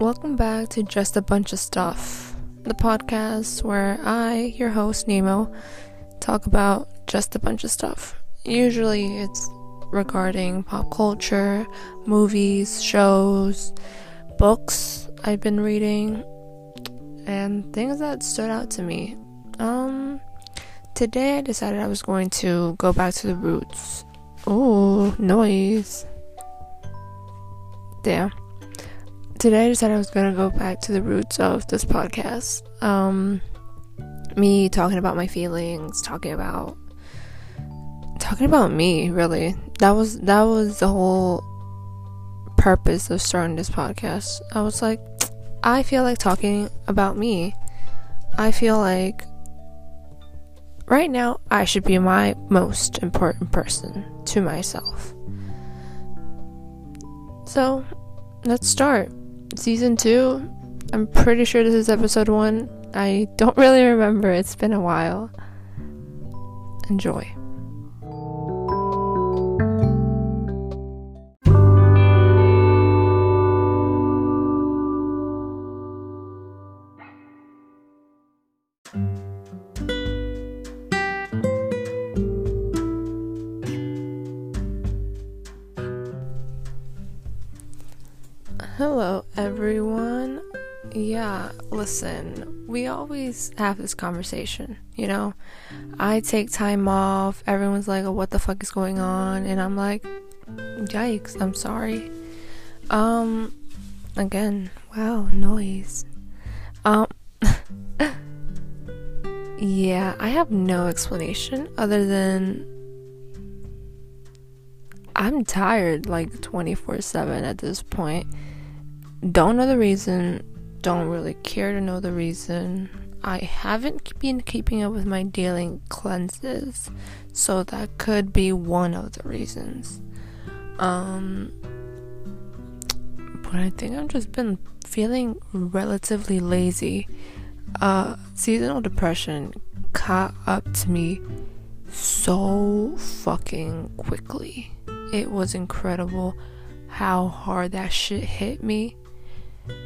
Welcome back to Just a Bunch of Stuff, the podcast where I, your host Nemo, talk about just a bunch of stuff. Usually it's regarding pop culture, movies, shows, books I've been reading, and things that stood out to me. Today I decided I was going to go back to the roots. Ooh, noise. Damn. Today I decided I was going to go back to the roots of this podcast. Me talking about my feelings, talking about me, really. That was the whole purpose of starting this podcast. I was like, I feel like talking about me. I feel like right now I should be my most important person to myself. So, let's start. Season 2. I'm pretty sure this is episode 1. I don't really remember. It's been a while. Enjoy. Hello, everyone. Yeah, listen, we always have this conversation, you know? I take time off, everyone's like, oh, what the fuck is going on? And I'm like, yikes, I'm sorry. Again, wow, noise. Yeah, I have no explanation other than I'm tired like 24/7 at this point. Don't know the reason, don't really care to know the reason. I haven't been keeping up with my daily cleanses, so that could be one of the reasons. But I think I've just been feeling relatively lazy. Seasonal depression caught up to me so fucking quickly. It was incredible how hard that shit hit me.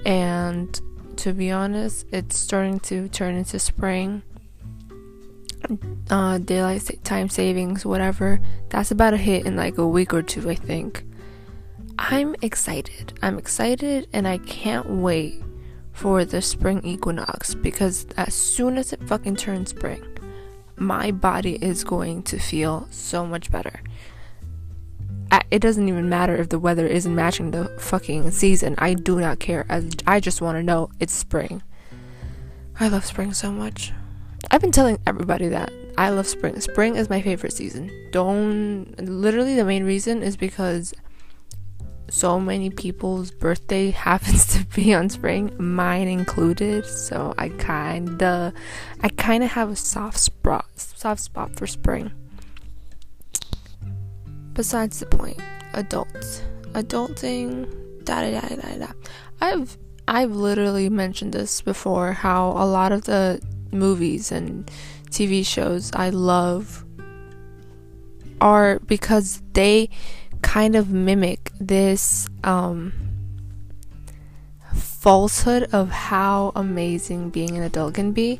And to be honest, it's starting to turn into spring. Daylight time savings, whatever. That's about to hit in like a week or two, I think. I'm excited and I can't wait for the spring equinox, because as soon as it fucking turns spring, my body is going to feel so much better. It doesn't even matter if the weather isn't matching the fucking season. I do not care. I just want to know it's spring. I love spring so much. I've been telling everybody that. I love spring. Spring is my favorite season. Literally the main reason is because so many people's birthday happens to be on spring, mine included. So I kinda have a soft spot for spring. Besides the point, adulting, I've literally mentioned this before, how a lot of the movies and TV shows I love are because they kind of mimic this falsehood of how amazing being an adult can be,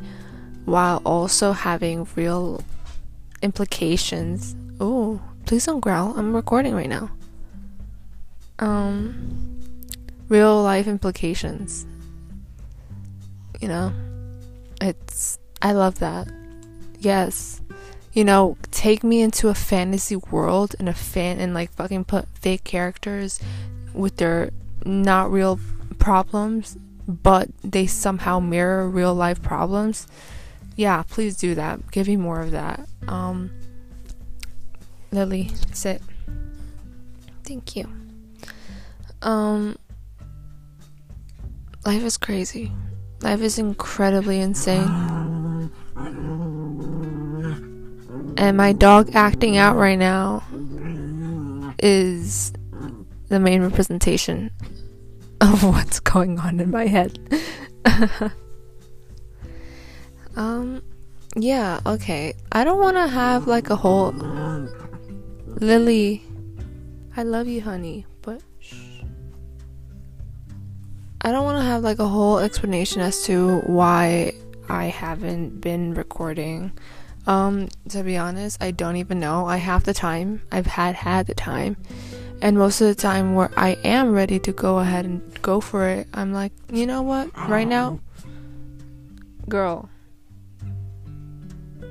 while also having real implications. Ooh. Please don't growl. I'm recording right now. Real life implications. You know? I love that. Yes. You know, take me into a fantasy world and like fucking put fake characters with their not real problems, but they somehow mirror real life problems. Yeah, please do that. Give me more of that. Lily, sit. Thank you. Life is crazy. Life is incredibly insane. And my dog acting out right now is the main representation of what's going on in my head. Yeah, okay. I don't want to have like a whole... Lily, I love you, honey, but shh. I don't want to have like a whole explanation as to why I haven't been recording. To be honest, I don't even know. I have the time. I've had the time. And most of the time where I am ready to go ahead and go for it, I'm like, you know what? Right now, girl,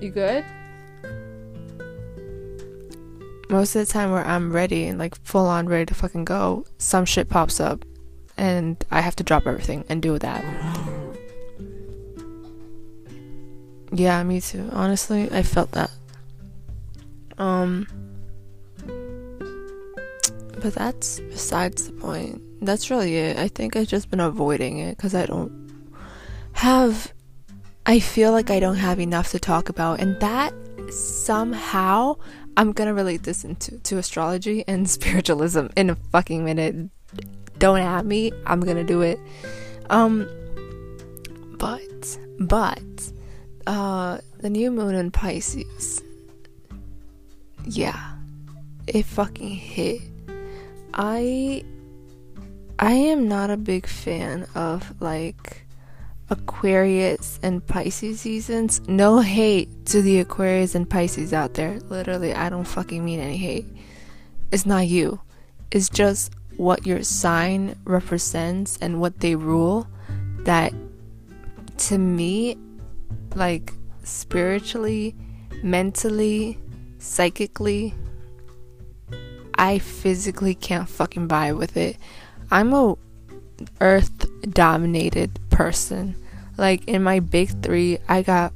you good? Most of the time where I'm ready and like full on ready to fucking go, some shit pops up. And I have to drop everything and do that. Yeah, me too. Honestly, I felt that. But that's besides the point. That's really it. I think I've just been avoiding it because I feel like I don't have enough to talk about. And that somehow, I'm going to relate this to astrology and spiritualism in a fucking minute. Don't at me, I'm gonna do it. But the new moon in Pisces, yeah, it fucking hit. I am not a big fan of like Aquarius and Pisces seasons. No hate to the Aquarius and Pisces out there. Literally, I don't fucking mean any hate. It's not you. It's just what your sign represents and what they rule, that to me, like spiritually, mentally, psychically, I physically can't fucking vibe with it. I'm a earth dominated person. Like in my big three, I got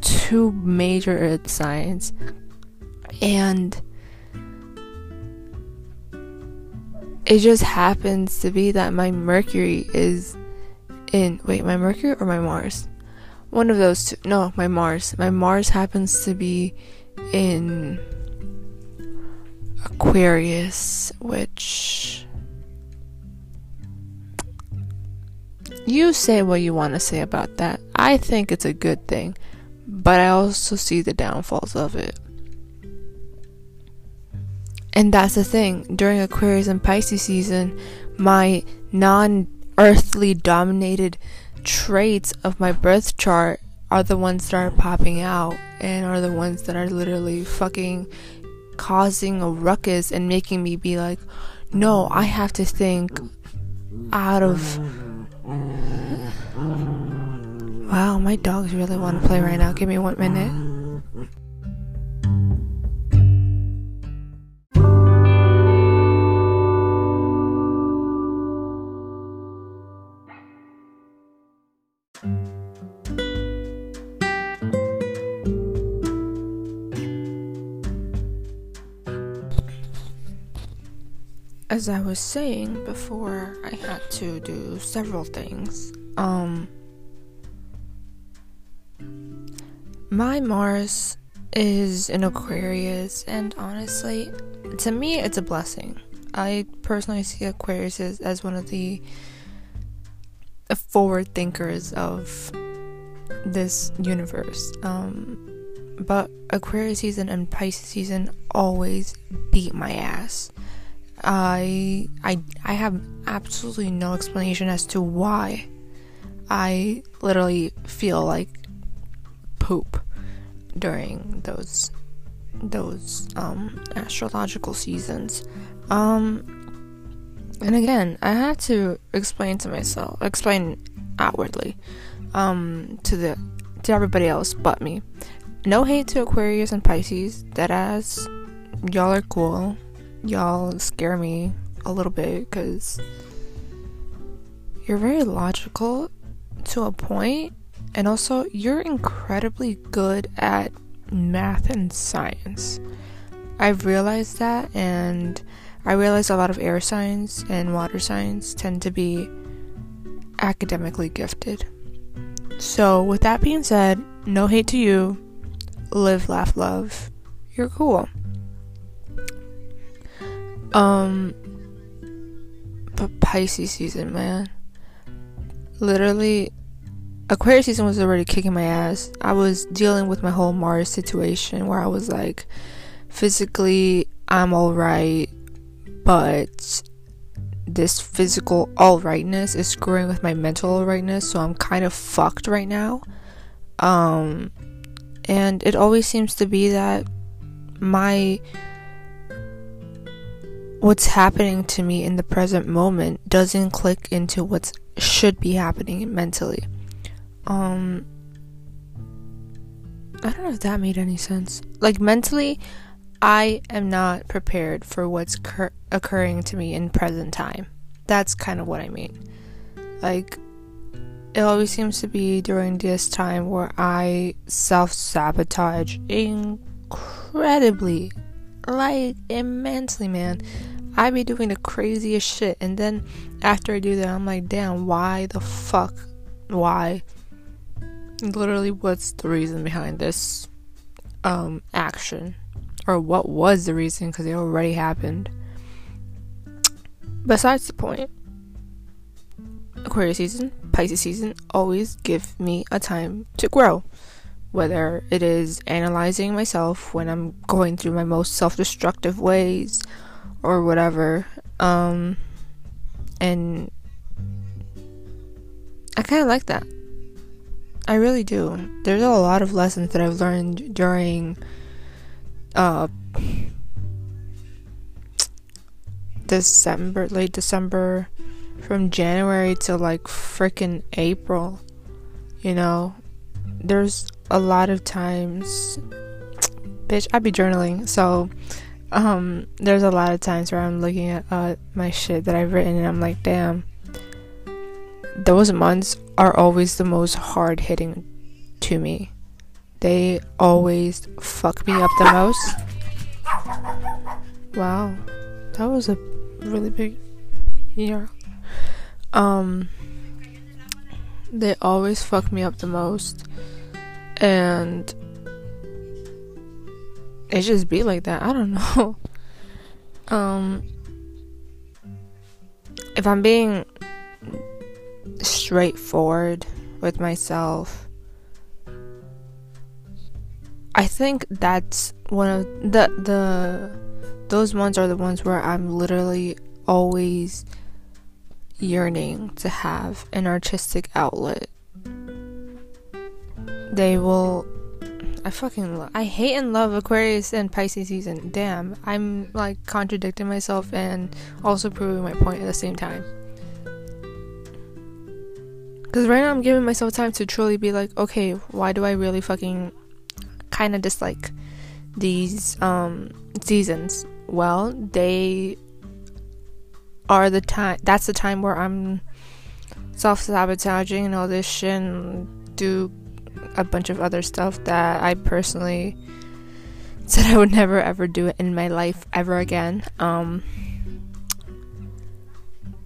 two major earth signs, and it just happens to be that my Mercury is in... Wait, my Mercury or my Mars? One of those two. No, my Mars. My Mars happens to be in Aquarius, which... You say what you want to say about that. I think it's a good thing, but I also see the downfalls of it. And that's the thing, during Aquarius and Pisces season, my non-earthly dominated traits of my birth chart are the ones that are popping out and are the ones that are literally fucking causing a ruckus and making me be like, no, I have to think out of... Wow, my dogs really want to play right now. Give me 1 minute. As I was saying before, I had to do several things. My Mars is in Aquarius, and honestly, to me, it's a blessing. I personally see Aquarius as one of the forward thinkers of this universe. But Aquarius season and Pisces season always beat my ass. I have absolutely no explanation as to why I literally feel like poop during those astrological seasons. And again, I have to explain outwardly, to everybody else but me. No hate to Aquarius and Pisces, deadass. Y'all are cool. Y'all scare me a little bit because you're very logical to a point, and also you're incredibly good at math and science. I've realized that, and I realized a lot of air signs and water signs tend to be academically gifted. So with that being said, no hate to you. Live, laugh, love. You're cool. But Pisces season, man, literally, Aquarius season was already kicking my ass. I was dealing with my whole Mars situation where I was like, physically, I'm alright, but this physical alrightness is screwing with my mental alrightness, so I'm kind of fucked right now. And it always seems to be that what's happening to me in the present moment doesn't click into what should be happening mentally. I don't know if that made any sense. Like, mentally, I am not prepared for what's occurring to me in present time. That's kind of what I mean. Like, it always seems to be during this time where I self-sabotage incredibly, like, immensely, man. I be doing the craziest shit, and then after I do that, I'm like, damn, why the fuck? Why? Literally, what's the reason behind this action? Or what was the reason? Because it already happened. Besides the point, Aquarius season, Pisces season, always give me a time to grow. Whether it is analyzing myself when I'm going through my most self-destructive ways or whatever. And I kind of like that. I really do. There's a lot of lessons that I've learned during late December, from January to like freaking April. You know, there's a lot of times, bitch, I be journaling, so there's a lot of times where I'm looking at my shit that I've written, and I'm like, damn, those months are always the most hard-hitting to me. They always fuck me up the most. Wow, that was a really big year. They always fuck me up the most, and it just be like that. I don't know. If I'm being straightforward with myself, I think that's one of those ones are the ones where I'm literally always yearning to have an artistic outlet. I hate and love Aquarius and Pisces season. Damn, I'm like contradicting myself and also proving my point at the same time. Because right now I'm giving myself time to truly be like, okay, why do I really fucking kind of dislike these seasons? Well, they are the time. That's the time where I'm self-sabotaging and all this shit, and do a bunch of other stuff that I personally said I would never ever do it in my life ever again.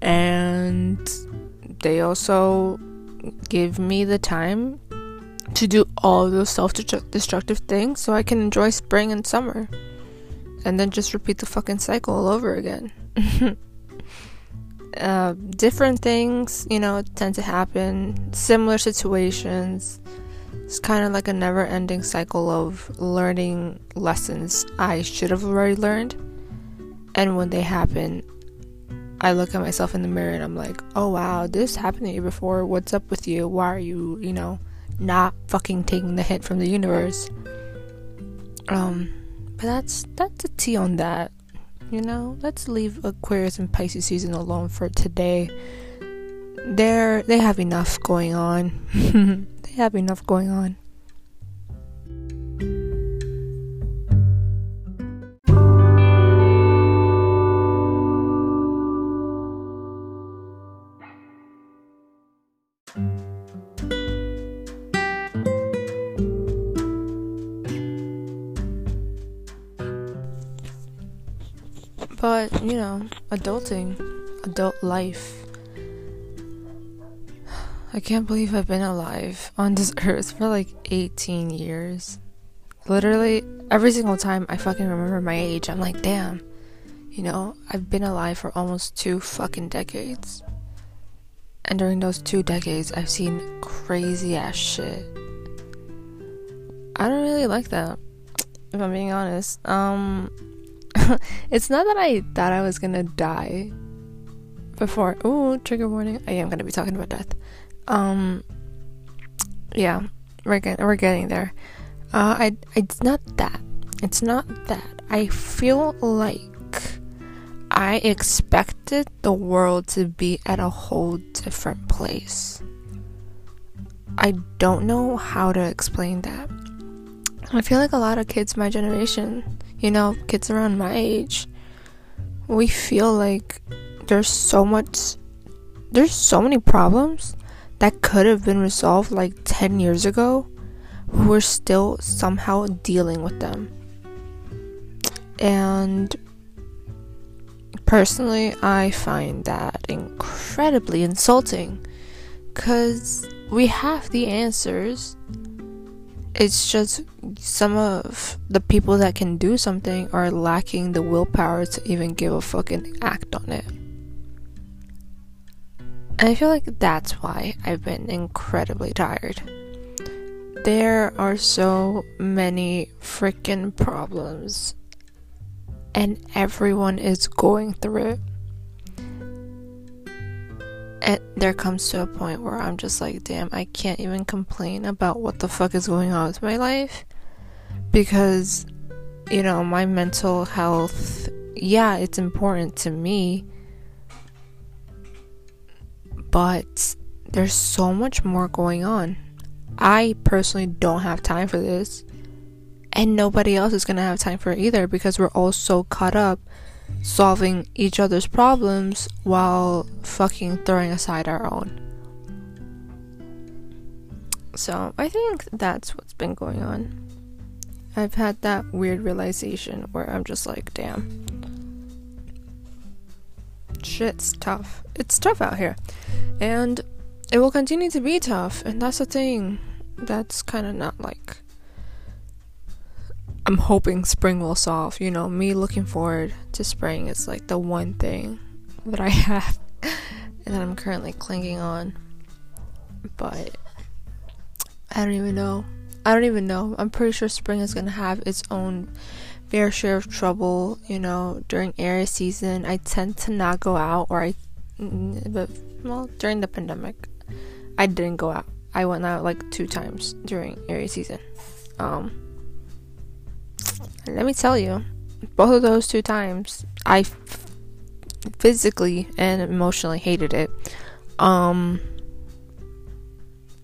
And they also give me the time to do all those self-destructive things so I can enjoy spring and summer, and then just repeat the fucking cycle all over again. Different things, you know, tend to happen, similar situations. It's kind of like a never-ending cycle of learning lessons I should have already learned, and when they happen, I look at myself in the mirror and I'm like, oh wow, this happened to you before. What's up with you? Why are you, you know, not fucking taking the hint from the universe? But that's a tea on that. You know, let's leave Aquarius and Pisces season alone for today. They have enough going on. They have enough going on. But, you know, adult life. I can't believe I've been alive on this earth for like 18 years. Literally, every single time I fucking remember my age, I'm like, damn, you know, I've been alive for almost 2 fucking decades. And during those 2 decades, I've seen crazy ass shit. I don't really like that, if I'm being honest. It's not that I thought I was gonna die before. Ooh, trigger warning. I am going to be talking about death. Yeah, we're getting there. It's not that. It's not that. I feel like I expected the world to be at a whole different place. I don't know how to explain that. I feel like a lot of kids my generation, you know, kids around my age, we feel like there's so many problems that could have been resolved like 10 years ago. We're still somehow dealing with them. And personally, I find that incredibly insulting, because we have the answers. It's just some of the people that can do something are lacking the willpower to even give a fucking act on it. And I feel like that's why I've been incredibly tired. There are so many freaking problems, and everyone is going through it. And there comes to a point where I'm just like, damn, I can't even complain about what the fuck is going on with my life, because, you know, my mental health, yeah, it's important to me, but there's so much more going on. I personally don't have time for this, and nobody else is gonna have time for it either, because we're all so caught up solving each other's problems while fucking throwing aside our own. So I think that's what's been going on. I've had that weird realization where I'm just like, damn, shit's tough. It's tough out here, and it will continue to be tough. And that's the thing that's kind of not like, I'm hoping spring will solve, you know, me looking forward to spring is like the one thing that I have and that I'm currently clinging on. But I don't even know. I'm pretty sure spring is gonna have its own fair share of trouble, you know. During Aries season, I tend to not go out, during the pandemic, I didn't go out. I went out like 2 times during Aries season. Let me tell you, both of those 2 times, I physically and emotionally hated it. But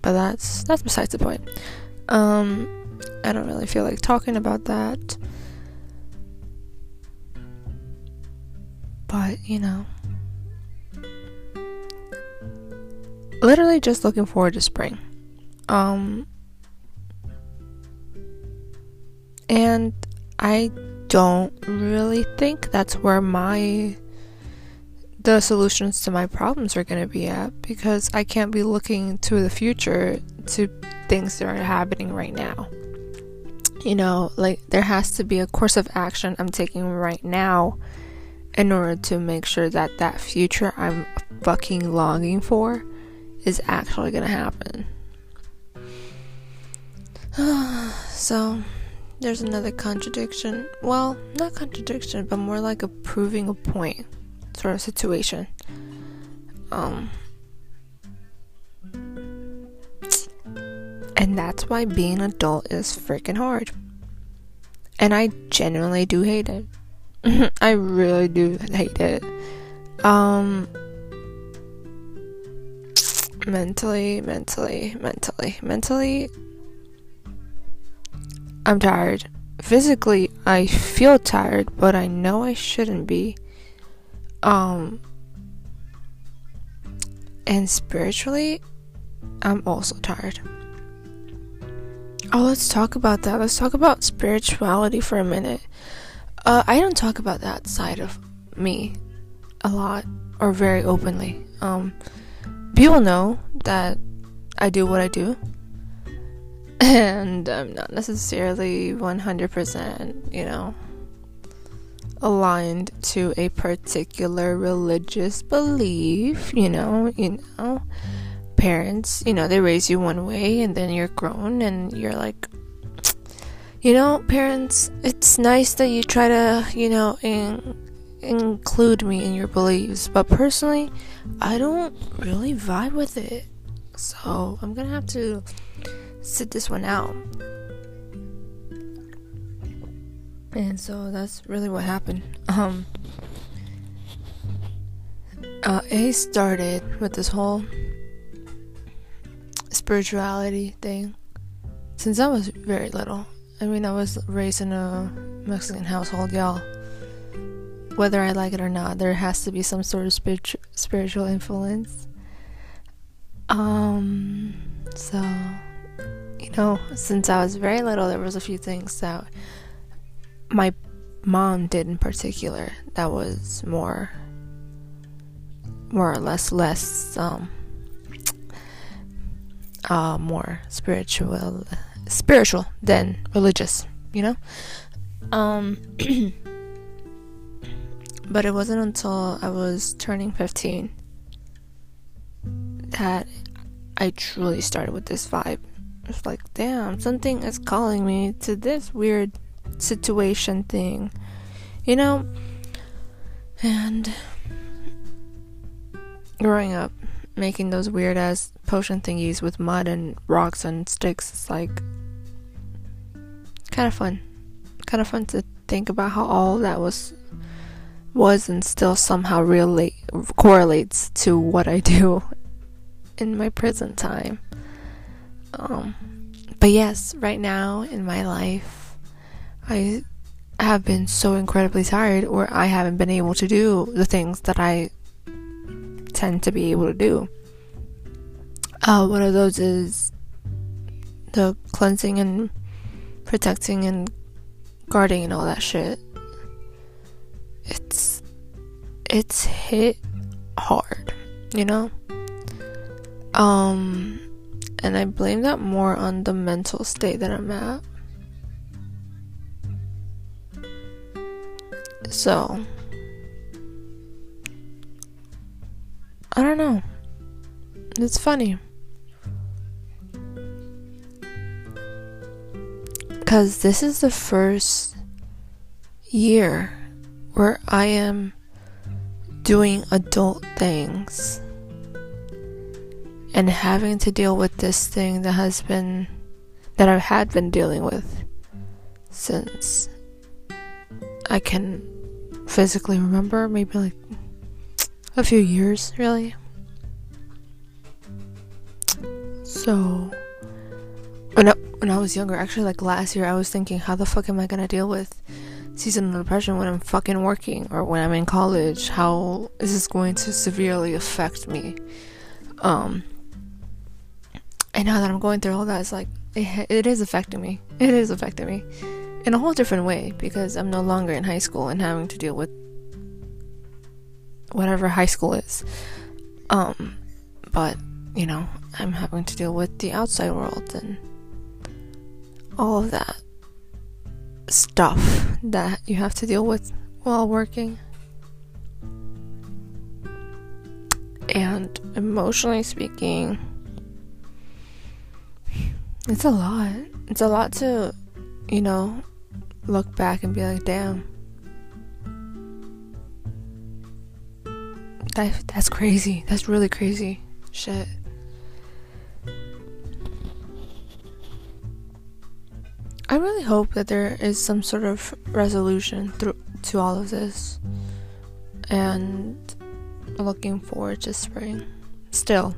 that's besides the point. I don't really feel like talking about that. But, you know, literally just looking forward to spring. And I don't really think that's where the solutions to my problems are going to be at, because I can't be looking to the future to things that are happening right now. You know, like, there has to be a course of action I'm taking right now in order to make sure that that future I'm fucking longing for is actually going to happen. So there's another contradiction. Well, not contradiction, but more like a proving a point sort of situation. And that's why being an adult is freaking hard. And I genuinely do hate it. I really do hate it. Mentally. I'm tired. Physically, I feel tired, but I know I shouldn't be. And spiritually, I'm also tired. Oh, let's talk about that. Let's talk about spirituality for a minute. I don't talk about that side of me a lot or very openly. People know that I do what I do. And I'm not necessarily 100%, you know, aligned to a particular religious belief, you know, parents, you know, they raise you one way and then you're grown and you're like, you know, parents, it's nice that you try to, you know, include me in your beliefs, but personally, I don't really vibe with it. So I'm gonna have to sit this one out. And so that's really what happened. A started with this whole spirituality thing since I was very little. I mean, I was raised in a Mexican household, y'all. Whether I like it or not, there has to be some sort of spiritual influence. So, you know, since I was very little, there was a few things that my mom did in particular that was more spiritual than religious, you know. But it wasn't until I was turning 15 that I truly started with this vibe. It's like, damn, something is calling me to this weird situation thing, you know. And growing up, making those weird ass potion thingies with mud and rocks and sticks, it's like kind of fun to think about how all that was and still somehow really correlates to what I do in my present time. But yes, right now in my life, I have been so incredibly tired, or I haven't been able to do the things that I tend to be able to do. One of those is the cleansing and protecting and guarding and all that shit. It's hit hard, you know. And I blame that more on the mental state that I'm at. So I don't know. It's funny. Because this is the first year where I am doing adult things and having to deal with this thing that I had been dealing with since I can physically remember, maybe like a few years, really. So when I was younger, actually, like last year, I was thinking, how the fuck am I gonna deal with seasonal depression when I'm fucking working or when I'm in college? How is this going to severely affect me? And now that I'm going through all that, it's like it is affecting me. It is affecting me in a whole different way, because I'm no longer in high school and having to deal with whatever high school is. But you know, I'm having to deal with the outside world and all of that stuff that you have to deal with while working. And emotionally speaking, it's a lot. It's a lot to, you know, look back and be like, damn, that's crazy. That's really crazy shit. I really hope that there is some sort of resolution to all of this, and looking forward to spring. Still,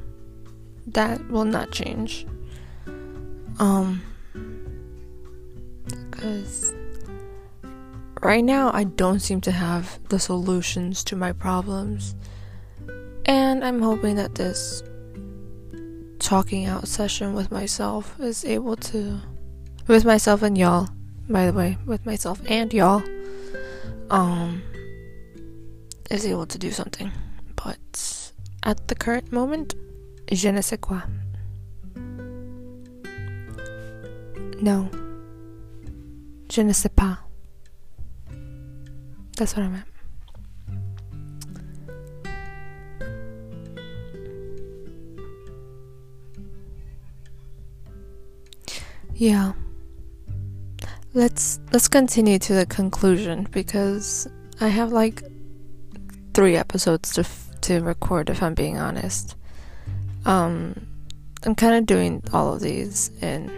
that will not change. 'Cause right now I don't seem to have the solutions to my problems, and I'm hoping that this talking out session with myself is able to, with myself and y'all, by the way, with myself and y'all, is able to do something. But at the current moment, je ne sais quoi. No, je ne sais pas. That's what I meant. Yeah. Let's continue to the conclusion, because I have like 3 episodes to record, if I'm being honest. I'm kind of doing all of these in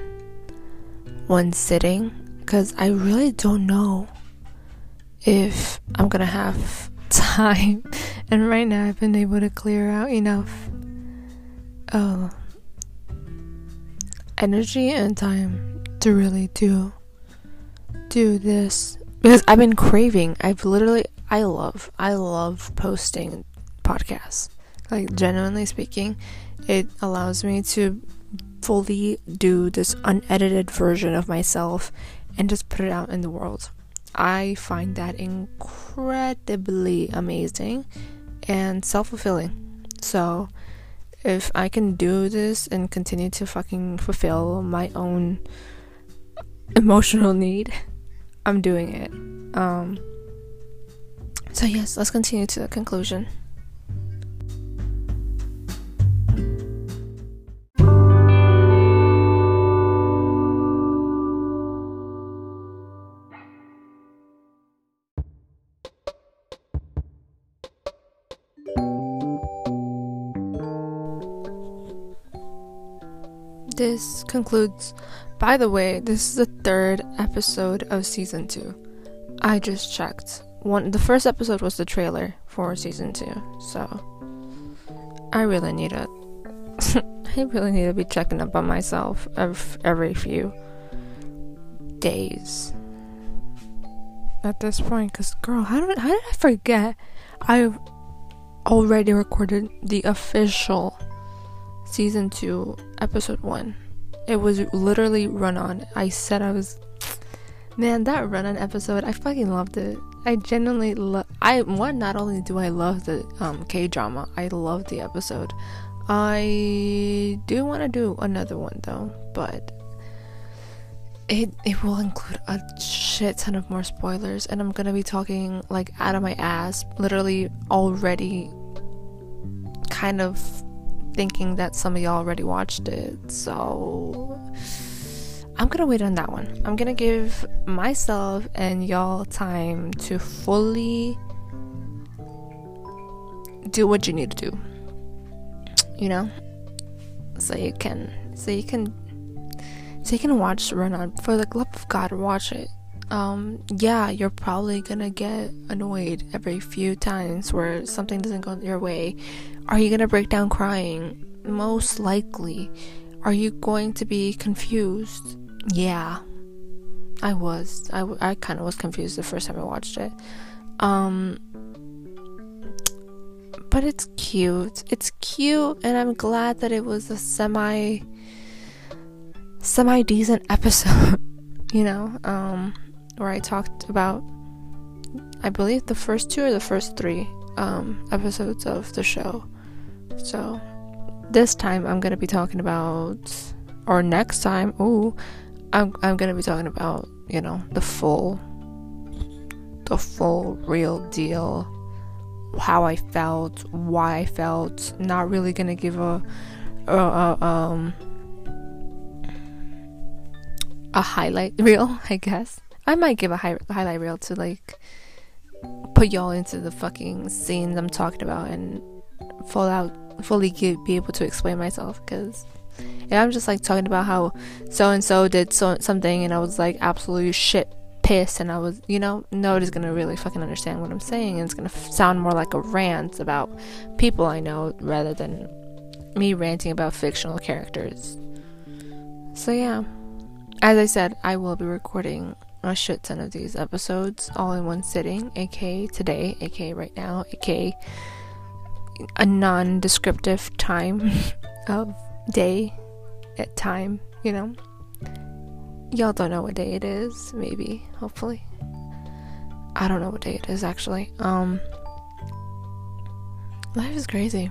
one sitting because I really don't know if I'm gonna have time, and right now I've been able to clear out enough energy and time to really do this, because I've been craving. I love posting podcasts. Like, genuinely speaking, it allows me to fully do this unedited version of myself and just put it out in the world. I find that incredibly amazing and self-fulfilling. So if I can do this and continue to fucking fulfill my own emotional need, I'm doing it. So yes, let's continue to the conclusion. This concludes. By the way, this is the 3rd episode of season 2. I just checked. The first episode was the trailer for season 2, so I really need to be checking up on myself every few days at this point, because girl, how did I forget? I've already recorded the official season 2 episode 1. It was literally run on. I said I was, man, that run on episode, I fucking loved it. I genuinely not only do I love the K-drama, I love the episode. I do want to do another one though, but it will include a shit ton of more spoilers, and I'm gonna be talking like out of my ass, literally already kind of thinking that some of y'all already watched it, so I'm gonna wait on that one. I'm gonna give myself and y'all time to fully do what you need to do, you know, so you can watch Run On. For the love of God, watch it. Yeah, you're probably gonna get annoyed every few times where something doesn't go your way. Are you gonna break down crying? Most likely. Are you going to be confused? Yeah, I was. I kind of was confused the first time I watched it. But it's cute. It's cute, and I'm glad that it was a semi-decent episode, you know, where I talked about, I believe, the first 2 or the first 3 episodes of the show. So this time I'm gonna be talking about, or next time, I'm gonna be talking about, you know, the full real deal, how I felt, why I felt. Not really gonna give a highlight reel, I guess. I might give a highlight reel to like put y'all into the fucking scenes I'm talking about and be able to explain myself, because I'm just like talking about how so and so did something and I was like absolutely shit pissed, and I was, you know, nobody's gonna really fucking understand what I'm saying, and it's gonna sound more like a rant about people I know rather than me ranting about fictional characters. So yeah, as I said, I will be recording a shit ton of these episodes all in one sitting, aka today, aka right now, aka a non-descriptive time of day at time, you know. Y'all don't know what day it is, maybe, hopefully. I don't know what day it is, actually. Life is crazy.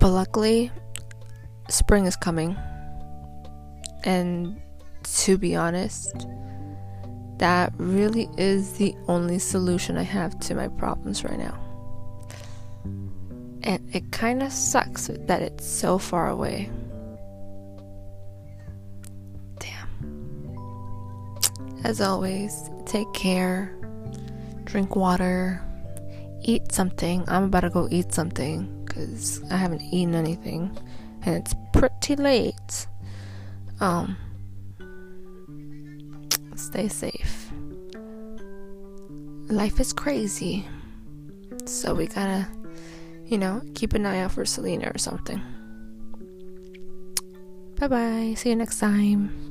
But luckily, spring is coming. And to be honest, that really is the only solution I have to my problems right now. And it kind of sucks that it's so far away. Damn. As always, take care. Drink water. eat something. I'm about to go eat something because I haven't eaten anything and it's pretty late. Stay safe. Life is crazy, so we gotta, keep an eye out for Selena or something. Bye bye. See you next time.